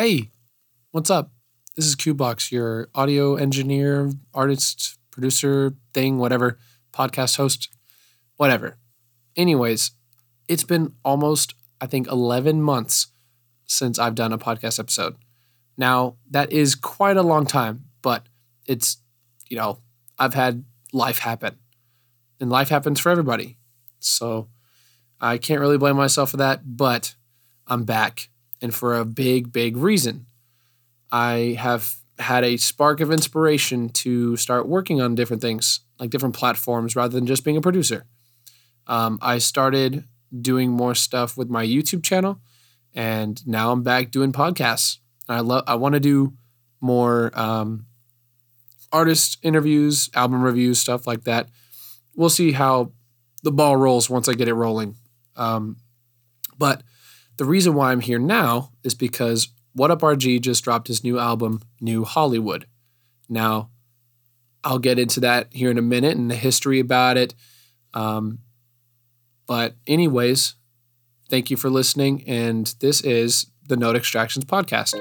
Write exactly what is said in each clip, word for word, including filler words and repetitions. Hey, what's up? This is Cubebox, your audio engineer, artist, producer, thing, whatever, podcast host, whatever. Anyways, it's been almost, I think, eleven months since I've done a podcast episode. Now, that is quite a long time, but it's, you know, I've had life happen. And life happens for everybody. So I can't really blame myself for that, but I'm back. And for a big, big reason. I have had a spark of inspiration to start working on different things, like different platforms, rather than just being a producer. Um, I started doing more stuff with my YouTube channel, and now I'm back doing podcasts. I love. I want to do more um, artist interviews, album reviews, stuff like that. We'll see how the ball rolls once I get it rolling. Um, but the reason why I'm here now is because WhatUpRG just dropped his new album, New Hollywood. Now, I'll get into that here in a minute and the history about it. Um, but anyways, thank you for listening. And this is the Note Extractions Podcast.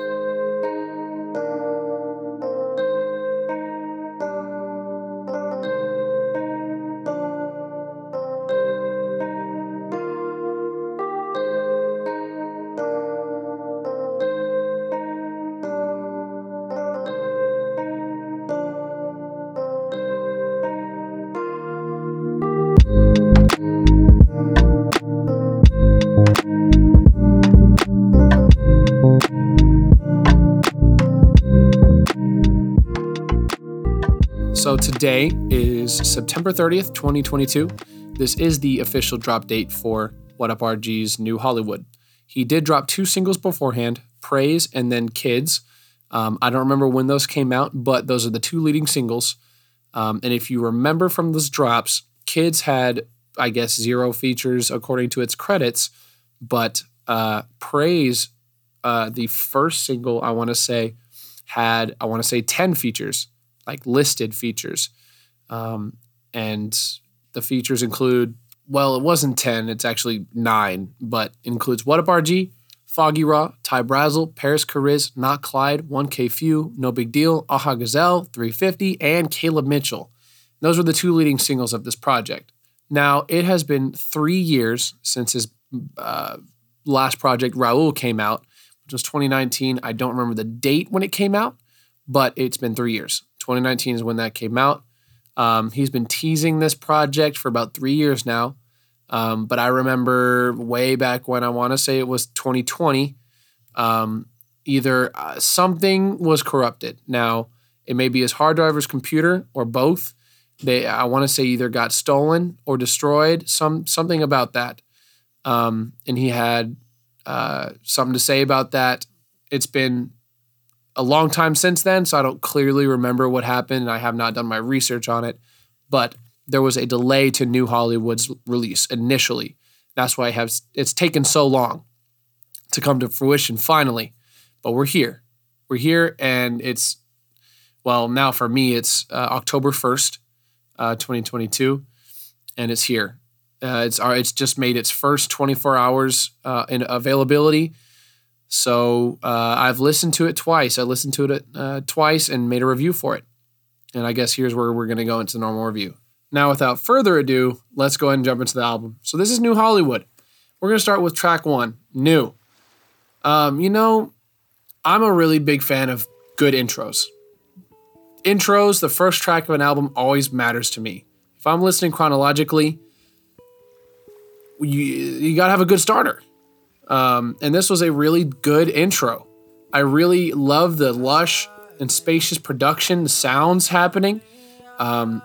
So today is September thirtieth, twenty twenty-two. This is the official drop date for WhatUpRG's New Hollywood. He did drop two singles beforehand, Praise and then Kids. Um, I don't remember when those came out, but those are the two leading singles. Um, and if you remember from those drops, Kids had, I guess, zero features according to its credits. But uh, Praise, uh, the first single, I want to say, had, I want to say, ten features. Like listed features. Um, and the features include, well, it wasn't ten, it's actually nine, but includes WhatUpRG, Foggy Raw, Ty Brazzle, Paris Cariz, Not Clyde, one K Few, No Big Deal, Aha Gazelle, three fifty, and Caleb Mitchell. Those were the two leading singles of this project. Now, it has been three years since his uh, last project, Raul, came out, which was twenty nineteen. I don't remember the date when it came out, but it's been three years. twenty nineteen is when that came out. Um, he's been teasing this project for about three years now. Um, but I remember way back when, I want to say it was twenty twenty, um, either uh, something was corrupted. Now, it may be his hard drive or his computer or both. They, I want to say, either got stolen or destroyed, some something about that. Um, and he had uh, something to say about that. It's been a long time since then, so I don't clearly remember what happened, and I have not done my research on it, but there was a delay to New Hollywood's release initially. That's why I have, it's taken so long to come to fruition finally, but we're here. We're here, and it's, well, now for me, it's uh, October first, uh, twenty twenty-two, and it's here. Uh, it's our, it's just made its first twenty-four hours uh, in availability. So uh, I've listened to it twice. I listened to it uh, twice and made a review for it. And I guess here's where we're going to go into the normal review. Now, without further ado, let's go ahead and jump into the album. So this is New Hollywood. We're going to start with track one, New. Um, you know, I'm a really big fan of good intros. Intros, the first track of an album, always matters to me. If I'm listening chronologically, you, you got to have a good starter. Um, and this was a really good intro. I really love the lush and spacious production, the sounds happening um,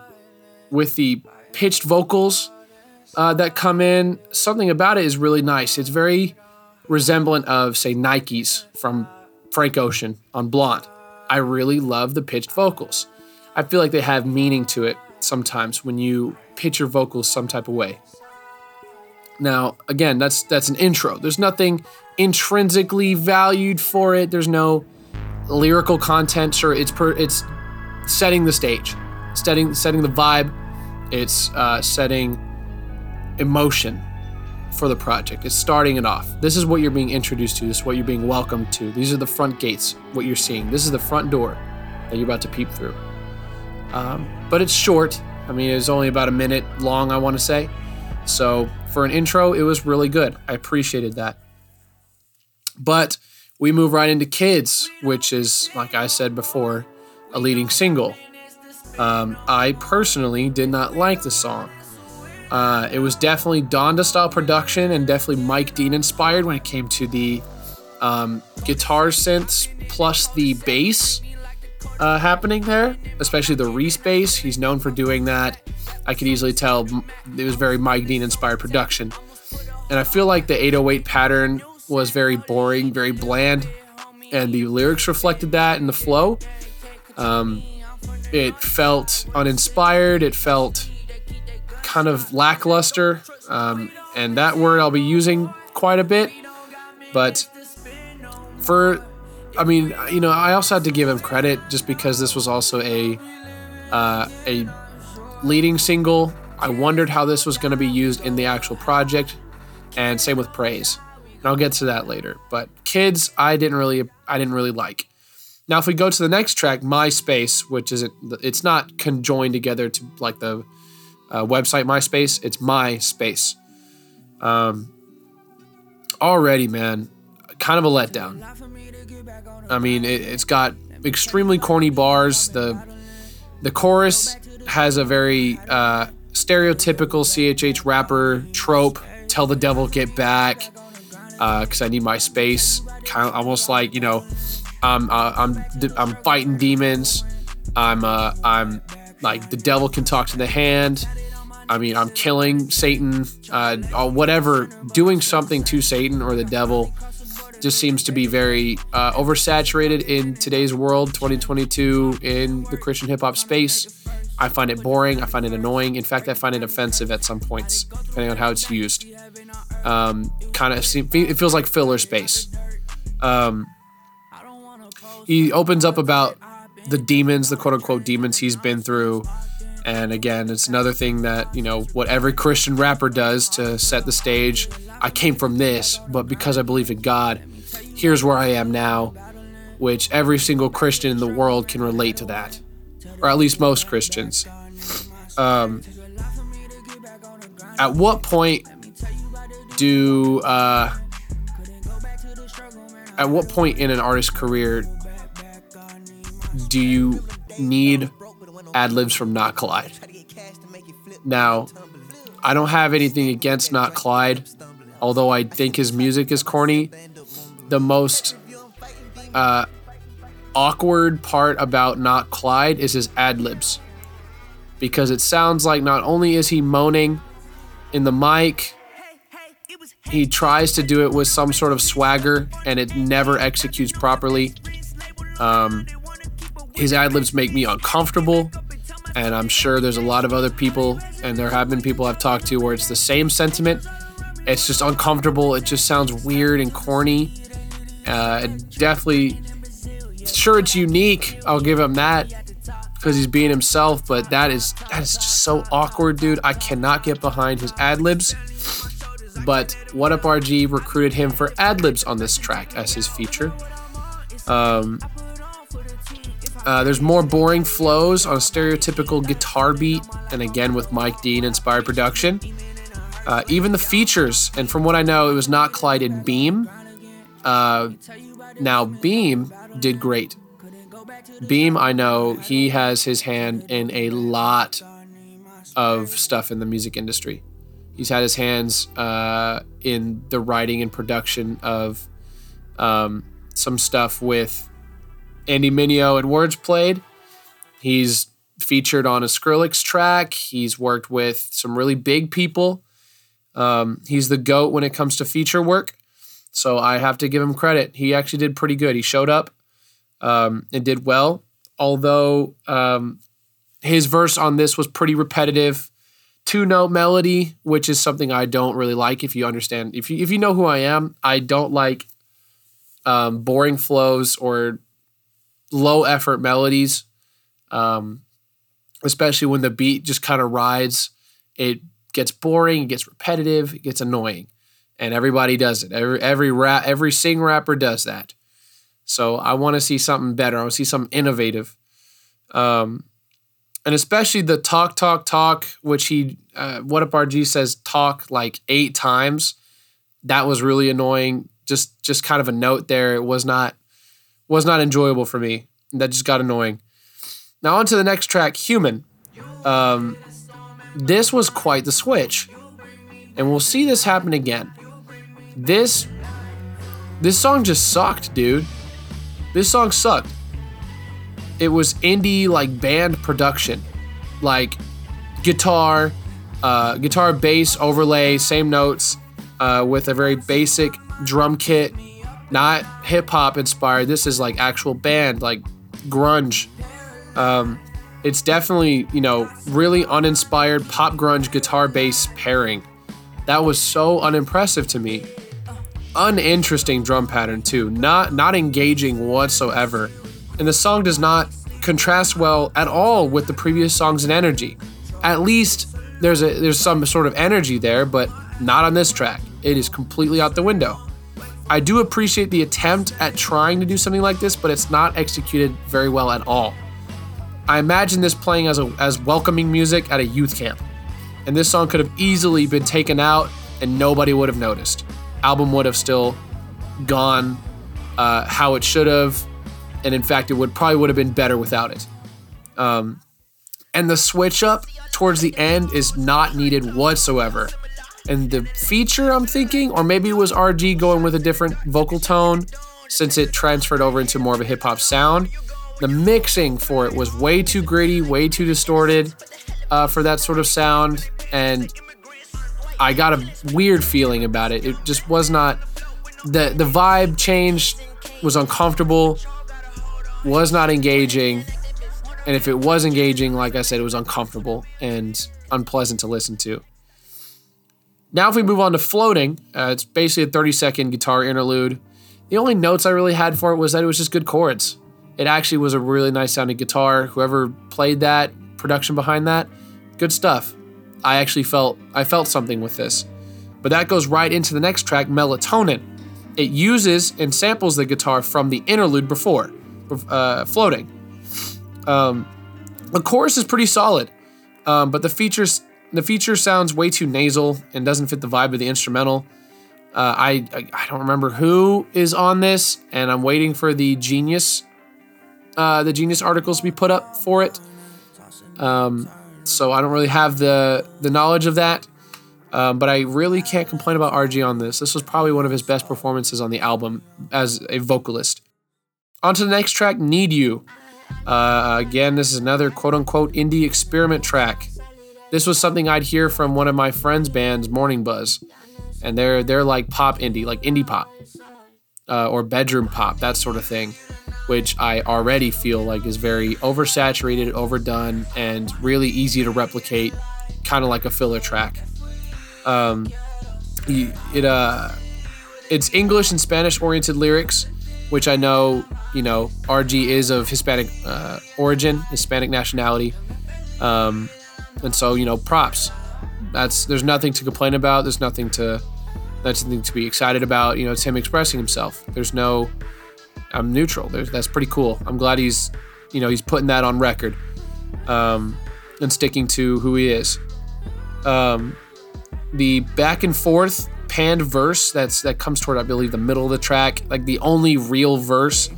with the pitched vocals uh, that come in. Something about it is really nice. It's very resemblant of, say, Nikes from Frank Ocean on Blonde. I really love the pitched vocals. I feel like they have meaning to it sometimes when you pitch your vocals some type of way. Now, again, that's that's an intro. There's nothing intrinsically valued for it. There's no lyrical content. Sure, it's per, it's setting the stage, setting setting the vibe. It's uh, setting emotion. for the project. It's starting it off. This is what you're being introduced to. This is what you're being welcomed to. These are the front gates, what you're seeing. This is the front door that you're about to peep through. Um, but it's short. I mean, it's only about a minute long, I want to say. So for an intro, it was really good. I appreciated that. But we move right into Kids, which is, like I said before, a leading single. Um, I personally did not like the song. Uh, it was definitely Donda-style production and definitely Mike Dean inspired when it came to the um, guitar synths plus the bass uh, happening there, especially the Reese bass. He's known for doing that. I could easily tell it was very Mike Dean inspired production. And I feel like the eight oh eight pattern was very boring, very bland, and the lyrics reflected that in the flow. Um, it felt uninspired. It felt kind of lackluster, um, and that word I'll be using quite a bit. But for, I mean, you know, I also had to give him credit just because this was also a uh, a leading single. I wondered how this was going to be used in the actual project, and same with Praise, and I'll get to that later. But Kids, I didn't really, I didn't really like. Now, if we go to the next track, MySpace, which isn't, it's not conjoined together to like the Uh, website MySpace, it's MySpace. Um, already, man, kind of a letdown. I mean, it, it's got extremely corny bars. The the chorus has a very uh, stereotypical C H H rapper trope, tell the devil get back, because uh, I need my space. Kind of almost like, you know, I'm uh, I'm I'm fighting demons. I'm uh, I'm like the devil can talk to the hand. I mean, I'm killing Satan, uh, or whatever, doing something to Satan or the devil just seems to be very uh, oversaturated in today's world, twenty twenty-two, in the Christian hip-hop space. I find it boring. I find it annoying. In fact, I find it offensive at some points, depending on how it's used. Um, kind of, seem, it feels like filler space. Um, he opens up about the demons, the quote-unquote demons he's been through. And again, it's another thing that, you know, what every Christian rapper does to set the stage. I came from this, but because I believe in God, here's where I am now, which every single Christian in the world can relate to that, or at least most Christians. Um, at what point do, uh, at what point in an artist's career do you need ad-libs from Not Clyde? Now, I don't have anything against Not Clyde, although I think his music is corny. The most uh, awkward part about Not Clyde is his ad-libs, because it sounds like not only is he moaning in the mic, he tries to do it with some sort of swagger, and it never executes properly. Um... His ad-libs make me uncomfortable, and I'm sure there's a lot of other people, and there have been people I've talked to where it's the same sentiment. It's just uncomfortable. It just sounds weird and corny. Uh, definitely, sure, it's unique. I'll give him that because he's being himself, but that is that is just so awkward, dude. I cannot get behind his ad-libs, but WhatUpRG recruited him for ad-libs on this track as his feature. Um... Uh, there's more boring flows on a stereotypical guitar beat, and again with Mike Dean inspired production. Uh, even the features, and from what I know, it was Not Clyde and Beam. Uh, now Beam did great. Beam, I know he has his hand in a lot of stuff in the music industry. He's had his hands uh, in the writing and production of um, some stuff with Andy Mineo and Words Played. He's featured on a Skrillex track. He's worked with some really big people. Um, he's the GOAT when it comes to feature work. So I have to give him credit. He actually did pretty good. He showed up um, and did well. Although um, his verse on this was pretty repetitive. Two-note melody, which is something I don't really like. If you understand, if you, if you know who I am, I don't like um, boring flows or low effort melodies, um, especially when the beat just kind of rides. It gets boring, it gets repetitive, it gets annoying. And everybody does it. Every every rap, every sing rapper does that. So I want to see something better. I want to see something innovative. Um, and especially the talk, talk, talk, which he, uh, WhatUpRG says talk like eight times. That was really annoying. Just just kind of a note there. It was not was not enjoyable for me. That just got annoying. Now on to the next track, Human. Um, this was quite the switch. And we'll see this happen again. This this song just sucked, dude. This song sucked. It was indie, like, band production. Like, guitar, uh, guitar, bass, overlay, same notes, uh, with a very basic drum kit. Not hip-hop inspired. This is, like, actual band, like, grunge. Um, it's definitely, you know, really uninspired pop grunge guitar bass pairing. That was so unimpressive to me. Uninteresting drum pattern too, not not engaging whatsoever. And the song does not contrast well at all with the previous songs in energy. At least there's a there's some sort of energy there, but not on this track. It is completely out the window. I do appreciate the attempt at trying to do something like this, but it's not executed very well at all. I imagine this playing as a, as welcoming music at a youth camp. And this song could have easily been taken out and nobody would have noticed. Album would have still gone uh, how it should have. And in fact, it would probably would have been better without it. Um, and the switch up towards the end is not needed whatsoever. And the feature, I'm thinking, or maybe it was R G going with a different vocal tone since it transferred over into more of a hip hop sound. The mixing for it was way too gritty, way too distorted uh, for that sort of sound. And I got a weird feeling about it. It just was not, the, the vibe changed, was uncomfortable, was not engaging. And if it was engaging, like I said, it was uncomfortable and unpleasant to listen to. Now if we move on to Floating, uh, it's basically a thirty second guitar interlude. The only notes I really had for it was that it was just good chords. It actually was a really nice sounding guitar. Whoever played that, production behind that, good stuff. I actually felt I felt something with this. But that goes right into the next track, Melatonin. It uses and samples the guitar from the interlude before, uh, Floating. Um, the chorus is pretty solid, um, but the features the feature sounds way too nasal and doesn't fit the vibe of the instrumental. Uh, I, I I don't remember who is on this, and I'm waiting for the Genius. Uh, the Genius articles to be put up for it. Um, so I don't really have the the knowledge of that. Um, but I really can't complain about R G on this. This was probably one of his best performances on the album as a vocalist. On to the next track, Need You. Uh, again, this is another quote-unquote indie experiment track. This was something I'd hear from one of my friends' bands, Morning Buzz. And they're, they're like pop indie, like indie pop. Uh, or bedroom pop, that sort of thing. Which I already feel like is very oversaturated, overdone, and really easy to replicate, kind of like a filler track. Um, it uh, it's English and Spanish-oriented lyrics, which I know, you know, R G is of Hispanic uh, origin, Hispanic nationality, um, and so, you know, props. That's there's nothing to complain about. There's nothing to that's nothing to be excited about. You know, it's him expressing himself. There's no. I'm neutral. There's, that's pretty cool. I'm glad he's, you know, he's putting that on record, um, and sticking to who he is. Um, the back and forth panned verse that's that comes toward, I believe, the middle of the track, like the only real verse.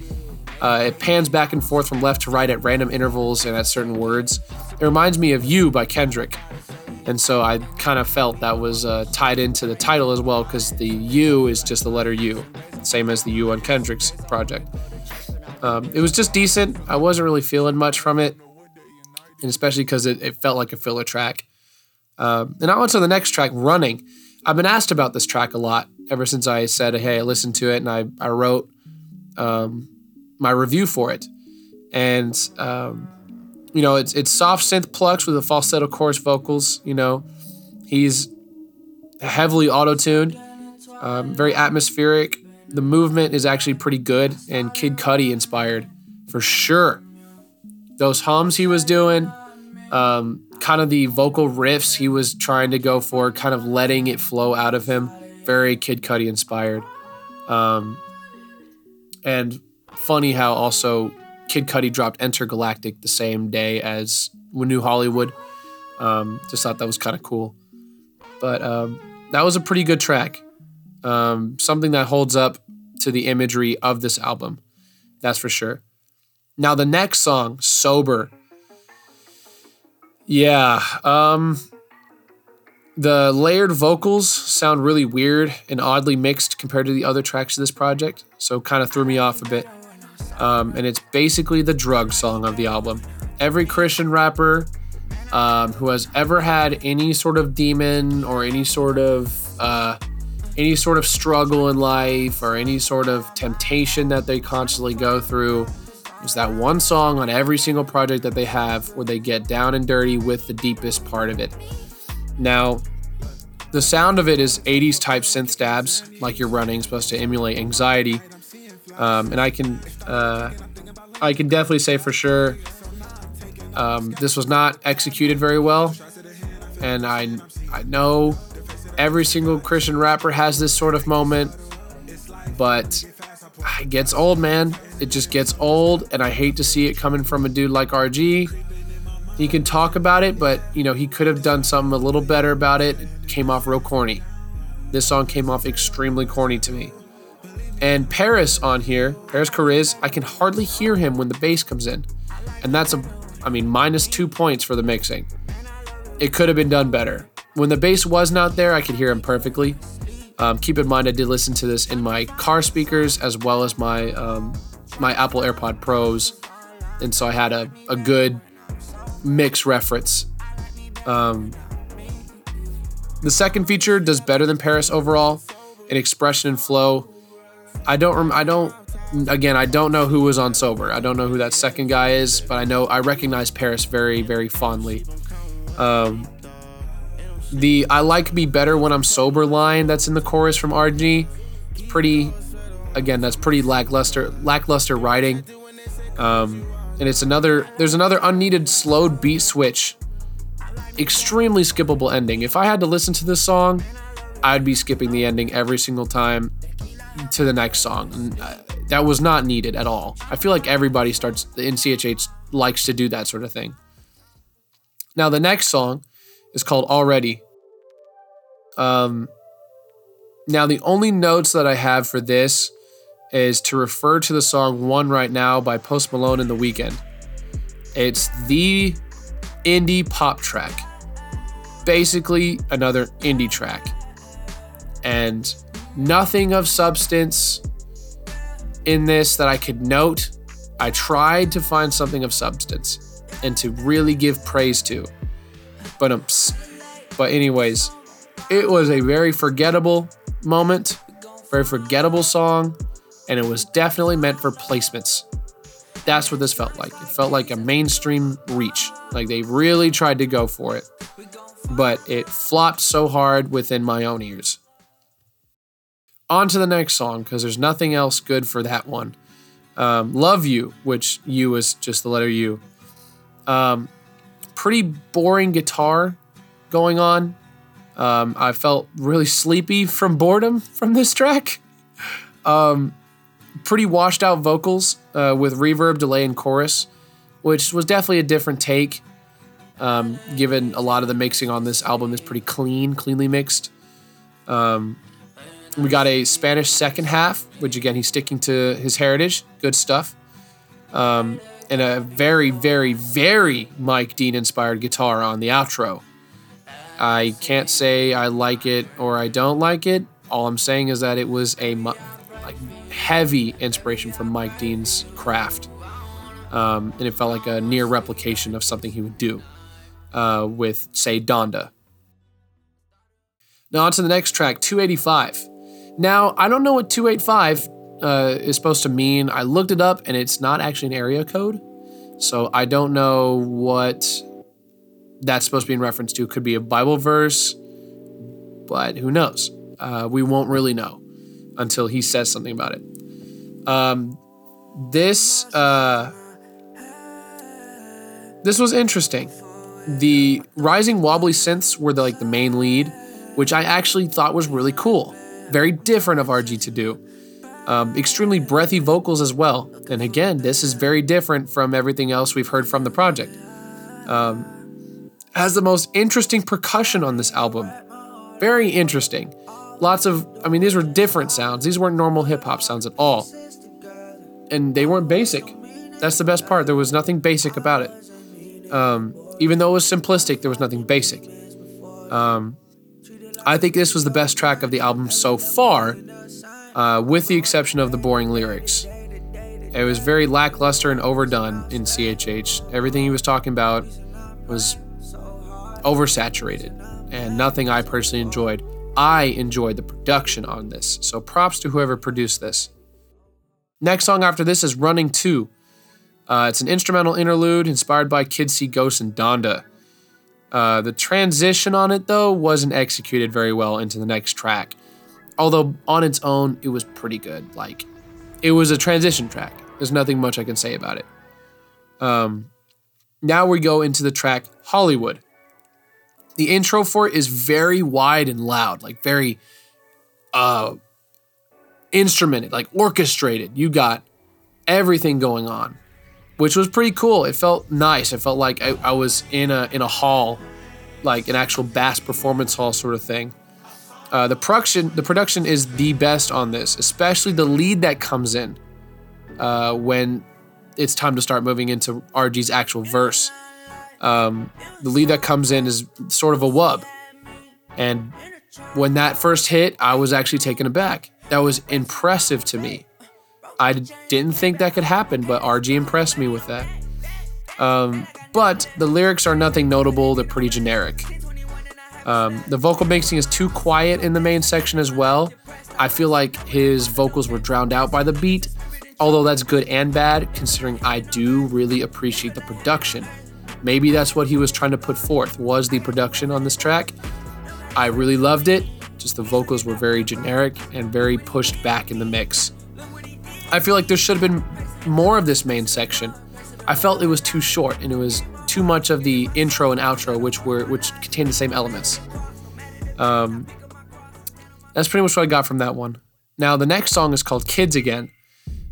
Uh, it pans back and forth from left to right at random intervals and at certain words. It reminds me of "You" by Kendrick, and so I kind of felt that was uh, tied into the title as well, because the "U" is just the letter U. Same as the U on Kendrick's project. Um, it was just decent. I wasn't really feeling much from it, and especially because it, it felt like a filler track. Um, and now on to the next track, Running. I've been asked about this track a lot ever since I said, hey, I listened to it, and I, I wrote um, my review for it. And, um, you know, it's, it's soft synth plucks with the falsetto chorus vocals. You know, he's heavily auto-tuned, um, very atmospheric. The movement is actually pretty good and Kid Cudi inspired for sure. Those hums he was doing, um, kind of the vocal riffs he was trying to go for, kind of letting it flow out of him very Kid Cudi inspired. Um, and funny how also Kid Cudi dropped Enter Galactic the same day as New Hollywood. Um, just thought that was kind of cool. But um, that was a pretty good track. Um, something that holds up to the imagery of this album. That's for sure. Now the next song, Sober. Yeah. Um, the layered vocals sound really weird and oddly mixed compared to the other tracks of this project. So kind of threw me off a bit. Um, and it's basically the drug song of the album. Every Christian rapper um, who has ever had any sort of demon or any sort of uh, any sort of struggle in life or any sort of temptation that they constantly go through, there's that one song on every single project that they have where they get down and dirty with the deepest part of it. Now, the sound of it is eighties type synth stabs, like you're running, supposed to emulate anxiety. Um, and I can, uh, I can definitely say for sure, um, this was not executed very well. And I, I know every single Christian rapper has this sort of moment, but it gets old, man. It just gets old, and I hate to see it coming from a dude like R G. He can talk about it, but you know he could have done something a little better about it. It came off real corny. This song came off extremely corny to me. And Paris on here, Paris Cariz, I can hardly hear him when the bass comes in. And that's, a, I mean, minus two points for the mixing. It could have been done better. When the bass wasn't out there, I could hear him perfectly. Um, keep in mind, I did listen to this in my car speakers as well as my um, my Apple AirPod Pros. And so I had a, a good mix reference. Um, the second feature does better than Paris overall in expression and flow. I don't, rem- I don't, again, I don't know who was on Sober. I don't know who that second guy is, but I know I recognize Paris very, very fondly. Um, the I like me better when I'm sober line that's in the chorus from R G. It's pretty, again, that's pretty lackluster, lackluster writing. Um, and it's another, there's another unneeded slowed beat switch. Extremely skippable ending. If I had to listen to this song, I'd be skipping the ending every single time to the next song. That was not needed at all. I feel like everybody starts, the N C H H likes to do that sort of thing. Now the next song is called Already. Um, now the only notes that I have for this is to refer to the song One Right Now by Post Malone and The Weeknd. It's the indie pop track. Basically another indie track. And nothing of substance in this that I could note. I tried to find something of substance and to really give praise to. But, um, but anyways, it was a very forgettable moment, very forgettable song, and it was definitely meant for placements. That's what this felt like. It felt like a mainstream reach. Like they really tried to go for it, but it flopped so hard within my own ears. On to the next song, because there's nothing else good for that one. Um, Love You, which U is just the letter U. Um, pretty boring guitar going on. Um, I felt really sleepy from boredom from this track. Um, pretty washed out vocals uh, with reverb, delay, and chorus, which was definitely a different take, um, given a lot of the mixing on this album is pretty clean, cleanly mixed. Um... We got a Spanish second half, which again, he's sticking to his heritage. Good stuff. Um, and a very, very, very Mike Dean inspired guitar on the outro. I can't say I like it or I don't like it. All I'm saying is that it was a like, heavy inspiration from Mike Dean's craft. Um, and it felt like a near replication of something he would do uh, with, say, Donda. Now on to the next track, two eighty-five. Now, I don't know what two eighty-five uh, is supposed to mean. I looked it up, and it's not actually an area code. So I don't know what that's supposed to be in reference to. It could be a Bible verse, but who knows? Uh, we won't really know until he says something about it. Um, this, uh, this was interesting. The rising wobbly synths were the, like the main lead, which I actually thought was really cool. very different of R G to do. Um, extremely breathy vocals as well. And again, this is very different from everything else we've heard from the project. Um, has the most interesting percussion on this album. Very interesting. Lots of, I mean, these were different sounds. These weren't normal hip-hop sounds at all. And they weren't basic. That's the best part. There was nothing basic about it. Um, even though it was simplistic, there was nothing basic. Um, I think this was the best track of the album so far, uh, with the exception of the boring lyrics. It was very lackluster and overdone in C H H. Everything he was talking about was oversaturated and nothing I personally enjoyed. I enjoyed the production on this, so props to whoever produced this. Next song after this is Running two. Uh, it's an instrumental interlude inspired by Kid See Ghost and Donda. Uh, the transition on it, though, wasn't executed very well into the next track. Although, on its own, it was pretty good. Like, it was a transition track. There's nothing much I can say about it. Um, now we go into the track Hollywood. The intro for it is very wide and loud, like very uh, instrumented, like orchestrated. You got everything going on, which was pretty cool. It felt nice. It felt like I, I was in a in a hall, like an actual bass performance hall sort of thing. Uh, the production the production is the best on this, especially the lead that comes in uh, when it's time to start moving into R G's actual verse. Um, the lead that comes in is sort of a wub. And when that first hit, I was actually taken aback. That was impressive to me. I didn't think that could happen, but R G impressed me with that. Um, but the lyrics are nothing notable. They're pretty generic. Um, the vocal mixing is too quiet in the main section as well. I feel like his vocals were drowned out by the beat, although that's good and bad, considering I do really appreciate the production. Maybe that's what he was trying to put forth, was the production on this track. I really loved it, just the vocals were very generic and very pushed back in the mix. I feel like there should have been more of this main section. I felt it was too short and it was too much of the intro and outro, which were which contained the same elements. Um, that's pretty much what I got from that one. Now the next song is called Kids Again.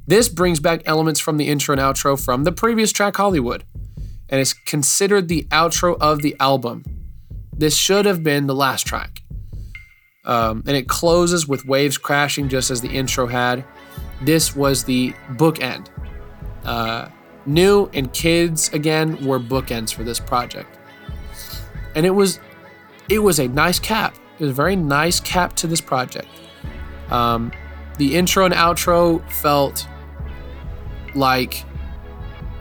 This brings back elements from the intro and outro from the previous track Hollywood, and it's considered the outro of the album. This should have been the last track. Um, and it closes with waves crashing just as the intro had. This was the bookend. Uh, New and Kids Again were bookends for this project. And it was it was a nice cap. It was a very nice cap to this project. Um, the intro and outro felt like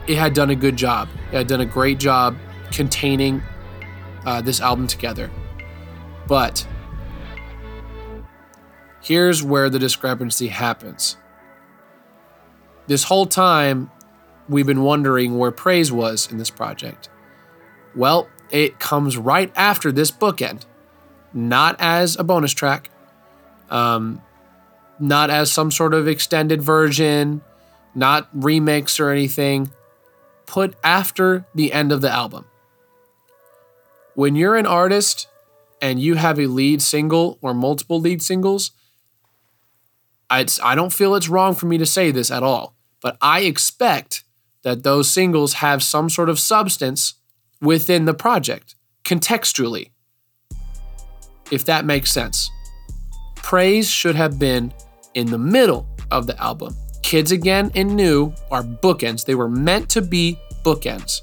it had done a good job. It had done a great job containing uh, this album together. But here's where the discrepancy happens. This whole time, we've been wondering where praise was in this project. Well, it comes right after this bookend. Not as a bonus track. Um, not as some sort of extended version. Not remix or anything. Put after the end of the album. When you're an artist and you have a lead single or multiple lead singles, it's, I don't feel it's wrong for me to say this at all, but I expect that those singles have some sort of substance within the project, contextually, if that makes sense. Praise should have been in the middle of the album. Kids Again and New are bookends. They were meant to be bookends.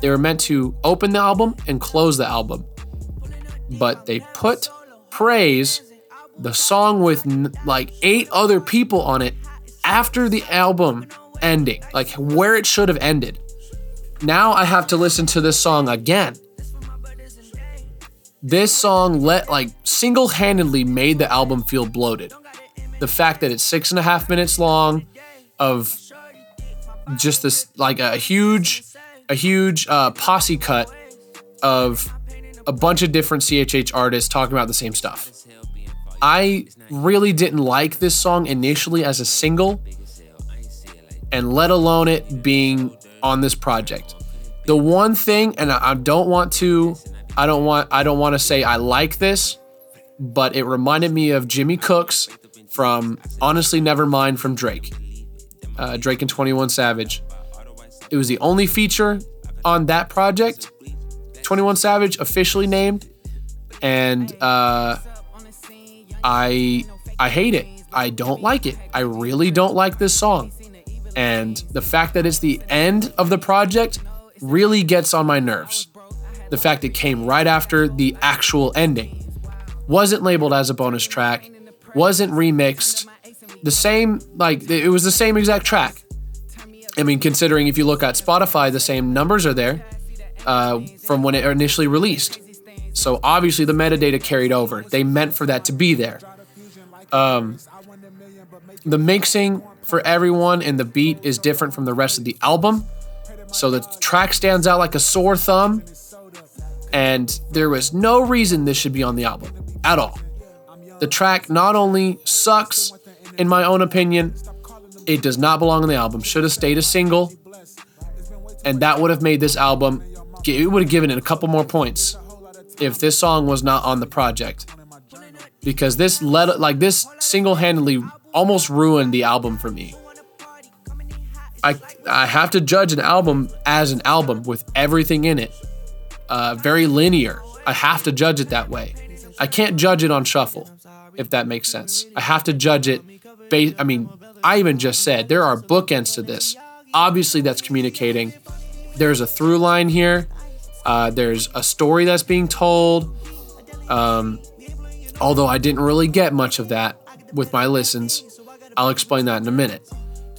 They were meant to open the album and close the album. But they put Praise, the song with like eight other people on it, after the album ending, like where it should have ended. Now I have to listen to this song again. This song let like single-handedly made the album feel bloated. The fact that it's six and a half minutes long of just this, like a huge, a huge uh, posse cut of a bunch of different C H H artists talking about the same stuff. I really didn't like this song initially as a single, and let alone it being on this project. The one thing, and I don't want to, I don't want, I don't want to say I like this, but it reminded me of Jimmy Cooks from Honestly Nevermind from Drake. Uh, Drake and twenty-one Savage. It was the only feature on that project. twenty-one Savage officially named, and uh, I I hate it. I don't like it. I really don't like this song. And the fact that it's the end of the project really gets on my nerves. The fact it came right after the actual ending. Wasn't labeled as a bonus track. Wasn't remixed. The same, like, it was the same exact track. I mean, considering if you look at Spotify, the same numbers are there uh, from when it initially released. So obviously the metadata carried over. They meant for that to be there. Um, the mixing for everyone and the beat is different from the rest of the album. So the track stands out like a sore thumb. And there was no reason this should be on the album at all. The track not only sucks, in my own opinion, it does not belong on the album. Should have stayed a single. And that would have made this album, it would have given it a couple more points if this song was not on the project. Because this let like this single-handedly almost ruined the album for me. I I have to judge an album as an album with everything in it. Uh, very linear. I have to judge it that way. I can't judge it on shuffle, if that makes sense. I have to judge it based, I mean, I even just said there are bookends to this. Obviously, that's communicating. There's a through line here. Uh, there's a story that's being told. Um, although I didn't really get much of that with my listens. I'll explain that in a minute.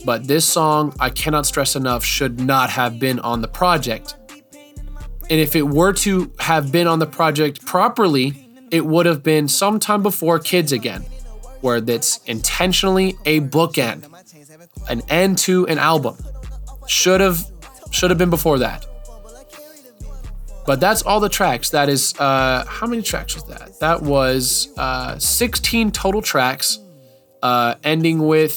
But this song, I cannot stress enough, should not have been on the project. And if it were to have been on the project properly, it would have been sometime before Kids Again, where that's intentionally a bookend, an end to an album. Should have, should have been before that. But that's all the tracks. That is, uh, how many tracks was that? That was uh, sixteen total tracks, uh, ending with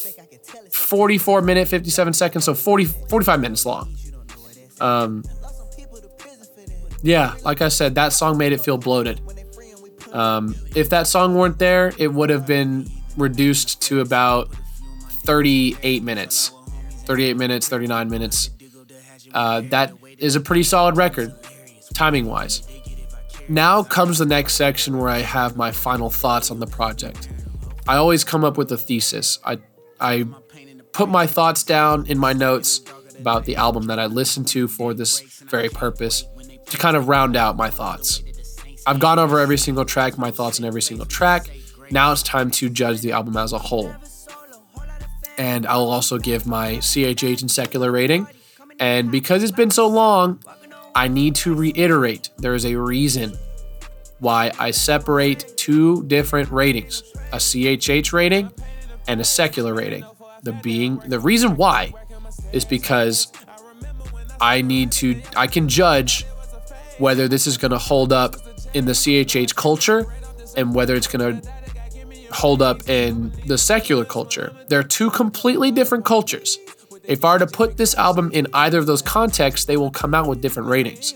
forty-four minutes, fifty-seven seconds, so forty, forty-five minutes long. Um, yeah, like I said, that song made it feel bloated. Um, if that song weren't there, it would have been reduced to about thirty-eight minutes, thirty-eight minutes, thirty-nine minutes. Uh, that is a pretty solid record, timing wise. Now comes the next section where I have my final thoughts on the project. I always come up with a thesis. I, I put my thoughts down in my notes about the album that I listened to for this very purpose to kind of round out my thoughts. I've gone over every single track, my thoughts on every single track. Now it's time to judge the album as a whole. And I'll also give my C H H and secular rating. And because it's been so long, I need to reiterate there is a reason why I separate two different ratings, a C H H rating and a secular rating. The being the reason why is because I need to I can judge whether this is going to hold up in the C H H culture and whether it's going to hold up in the secular culture. They're two completely different cultures. If I were to put this album in either of those contexts, they will come out with different ratings.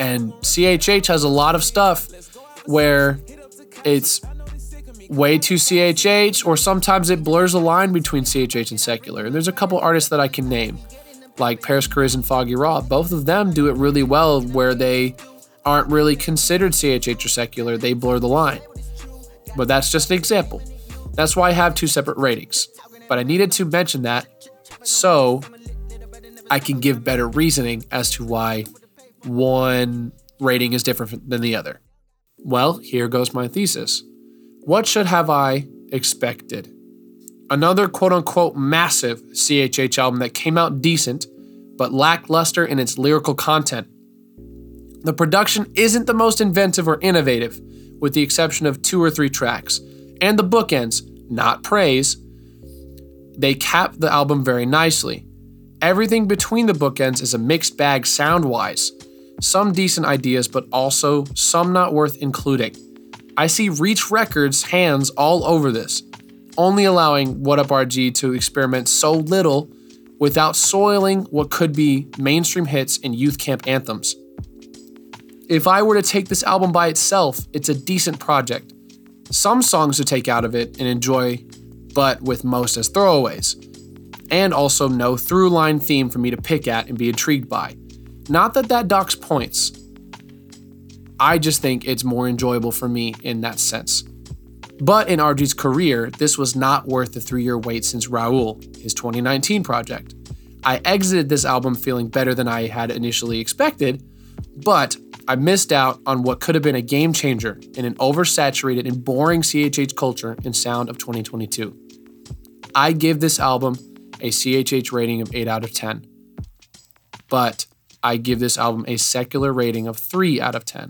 And C H H has a lot of stuff where it's way too C H H, or sometimes it blurs the line between C H H and secular. And there's a couple artists that I can name, like Paris Cariz and Foggy Raw. Both of them do it really well where they aren't really considered C H H or secular, they blur the line. But that's just an example. That's why I have two separate ratings. But I needed to mention that so I can give better reasoning as to why one rating is different than the other. Well, here goes my thesis. What should have I expected? Another quote-unquote massive C H H album that came out decent, but lackluster in its lyrical content. The production isn't the most inventive or innovative, with the exception of two or three tracks, and the bookends, not praise, they cap the album very nicely. Everything between the bookends is a mixed bag sound-wise. Some decent ideas, but also some not worth including. I see Reach Records' hands all over this, only allowing WhatUpRG to experiment so little without soiling what could be mainstream hits and youth camp anthems. If I were to take this album by itself, it's a decent project. Some songs to take out of it and enjoy, but with most as throwaways. And also no through line theme for me to pick at and be intrigued by. Not that that docks points. I just think it's more enjoyable for me in that sense. But in R G's career, this was not worth the three-year wait since Raul, his twenty nineteen project. I exited this album feeling better than I had initially expected, but I missed out on what could have been a game changer in an oversaturated and boring C H H culture and sound of twenty twenty-two. I give this album a C H H rating of eight out of ten, but I give this album a secular rating of three out of ten.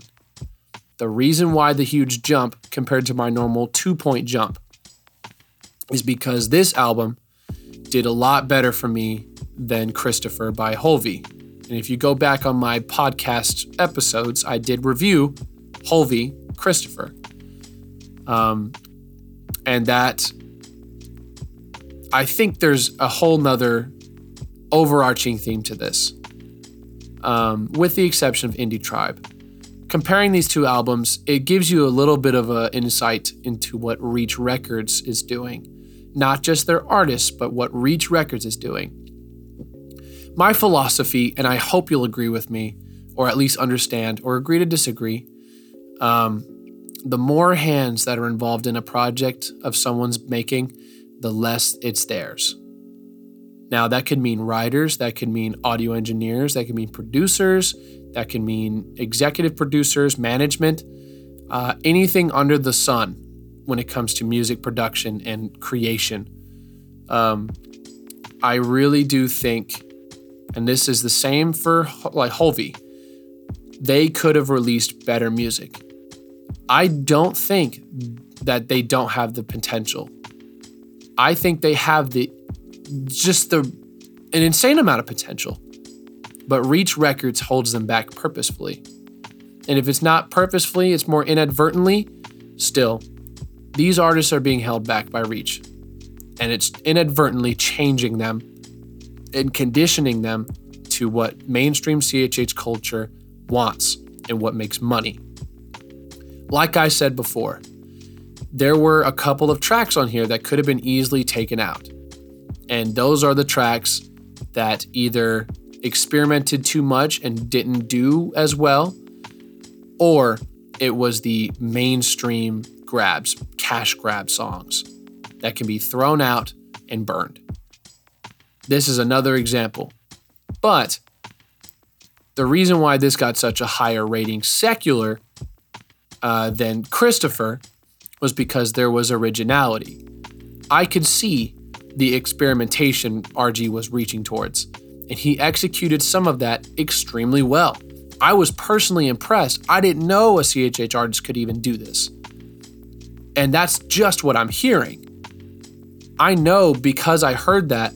The reason why the huge jump compared to my normal two-point jump is because this album did a lot better for me than Christopher by Holvey. And if you go back on my podcast episodes, I did review Holvey, Christopher. Um, and that, I think there's a whole nother overarching theme to this, um, with the exception of Indie Tribe. Comparing these two albums, it gives you a little bit of an insight into what Reach Records is doing. Not just their artists, but what Reach Records is doing. My philosophy, and I hope you'll agree with me, or at least understand, or agree to disagree, um, the more hands that are involved in a project of someone's making, the less it's theirs. Now, that could mean writers, that could mean audio engineers, that could mean producers, that can mean executive producers, management, uh, anything under the sun when it comes to music production and creation. Um, I really do think, and this is the same for like Holvey, they could have released better music. I don't think that they don't have the potential. I think they have the just the an insane amount of potential. But Reach Records holds them back purposefully. And if it's not purposefully, it's more inadvertently. Still, these artists are being held back by Reach. And it's inadvertently changing them and conditioning them to what mainstream C H H culture wants and what makes money. Like I said before, there were a couple of tracks on here that could have been easily taken out. And those are the tracks that either experimented too much and didn't do as well, or it was the mainstream grabs, cash grab songs that can be thrown out and burned. This is another example. But the reason why this got such a higher rating secular uh, than Christopher was because there was originality. I could see the experimentation R G was reaching towards, and he executed some of that extremely well. I was personally impressed. I didn't know a C H H artist could even do this. And that's just what I'm hearing. I know because I heard that,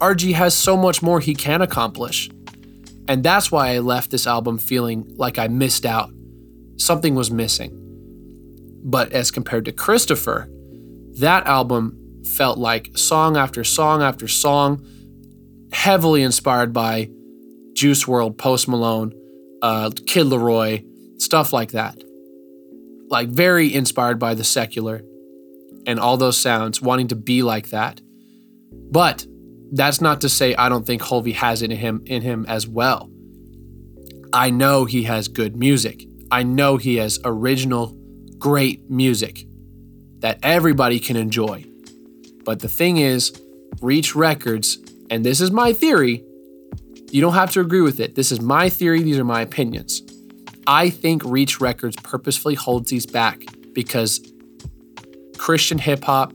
R G has so much more he can accomplish. And that's why I left this album feeling like I missed out. Something was missing. But as compared to Christopher, that album felt like song after song after song, heavily inspired by Juice world, Post Malone, uh, Kid Leroy, stuff like that. Like very inspired by the secular and all those sounds, wanting to be like that. But that's not to say I don't think Holvey has it in him, in him as well. I know he has good music. I know he has original, great music that everybody can enjoy. But the thing is, Reach Records, and this is my theory, you don't have to agree with it. This is my theory, these are my opinions. I think Reach Records purposefully holds these back because Christian hip hop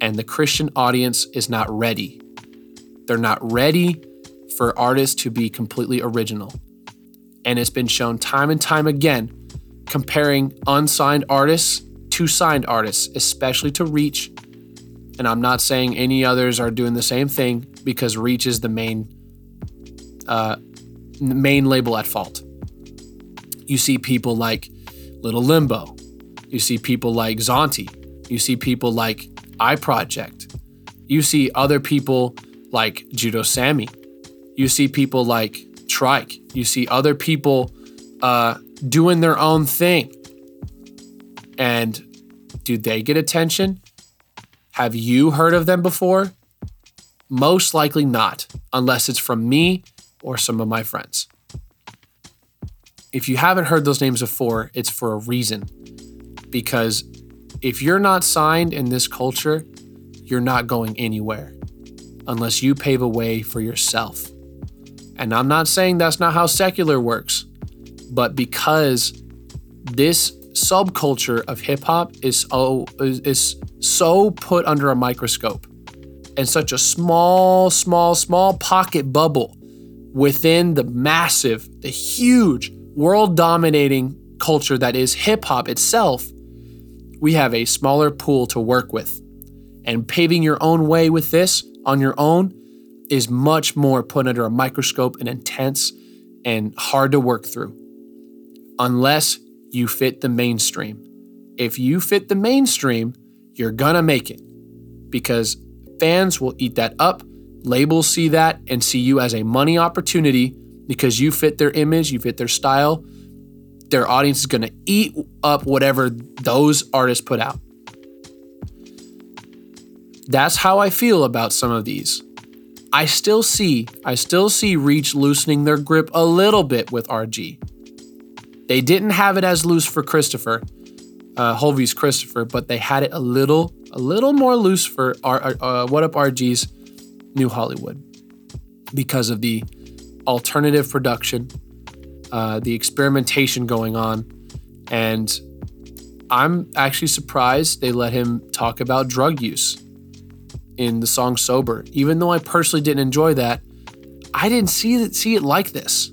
and the Christian audience is not ready. They're not ready for artists to be completely original. And it's been shown time and time again, comparing unsigned artists to signed artists, especially to Reach. And I'm not saying any others are doing the same thing because Reach is the main uh, main label at fault. You see people like Little Limbo. You see people like Zonti. You see people like iProject. You see other people like Judo Sammy. You see people like Trike. You see other people uh, doing their own thing. And do they get attention? Have you heard of them before? Most likely not, unless it's from me or some of my friends. If you haven't heard those names before, it's for a reason. Because if you're not signed in this culture, you're not going anywhere unless you pave a way for yourself. And I'm not saying that's not how secular works, but because this subculture of hip hop is so, is so put under a microscope and such a small, small, small pocket bubble within the massive, the huge, world-dominating culture that is hip hop itself, we have a smaller pool to work with. And paving your own way with this on your own is much more put under a microscope and intense and hard to work through. Unless you fit the mainstream. If you fit the mainstream, you're gonna make it, because fans will eat that up, labels see that and see you as a money opportunity because you fit their image, you fit their style. Their audience is gonna eat up whatever those artists put out. That's how I feel about some of these. I still see, I still see Reach loosening their grip a little bit with R G. They didn't have it as loose for Christopher, uh, Holvey's Christopher, but they had it a little, a little more loose for our, uh, WhatUpRG's New Hollywood because of the alternative production, uh, the experimentation going on, and I'm actually surprised they let him talk about drug use in the song Sober. Even though I personally didn't enjoy that, I didn't see it, see it like this.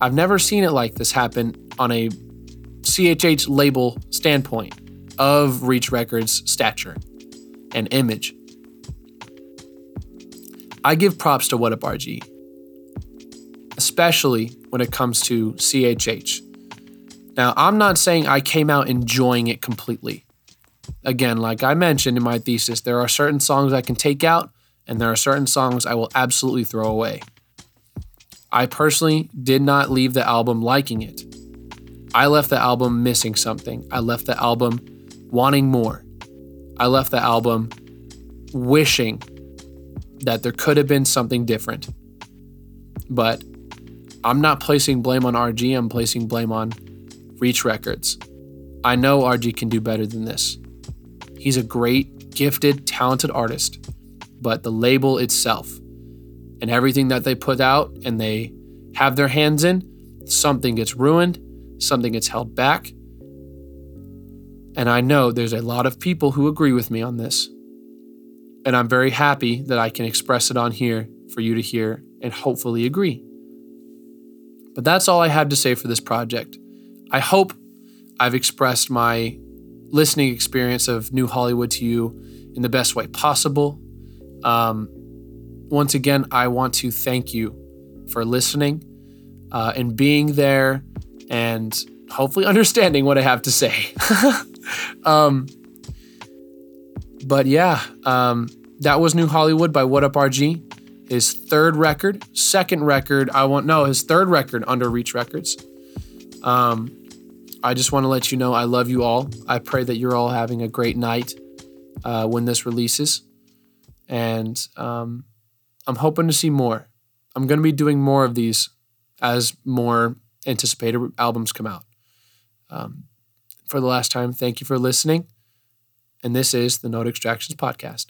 I've never seen it like this happen on a C H H label standpoint of Reach Records' stature and image. I give props to WhatUpRG, especially when it comes to C H H. Now, I'm not saying I came out enjoying it completely. Again, like I mentioned in my thesis, there are certain songs I can take out and there are certain songs I will absolutely throw away. I personally did not leave the album liking it. I left the album missing something. I left the album wanting more. I left the album wishing that there could have been something different. But I'm not placing blame on R G, I'm placing blame on Reach Records. I know R G can do better than this. He's a great, gifted, talented artist, but the label itself and everything that they put out and they have their hands in, something gets ruined, something gets held back. And I know there's a lot of people who agree with me on this. And I'm very happy that I can express it on here for you to hear and hopefully agree. But that's all I have to say for this project. I hope I've expressed my listening experience of New Hollywood to you in the best way possible. Um, once again, I want to thank you for listening uh, and being there and hopefully understanding what I have to say. um, but yeah, um, that was New Hollywood by WhatUpRG, his third record, second record, I want, no, his third record under Reach Records. Um, I just want to let you know I love you all. I pray that you're all having a great night uh, when this releases. And um, I'm hoping to see more. I'm going to be doing more of these as more anticipated albums come out. Um, for the last time, thank you for listening. And this is the Note Extractions Podcast.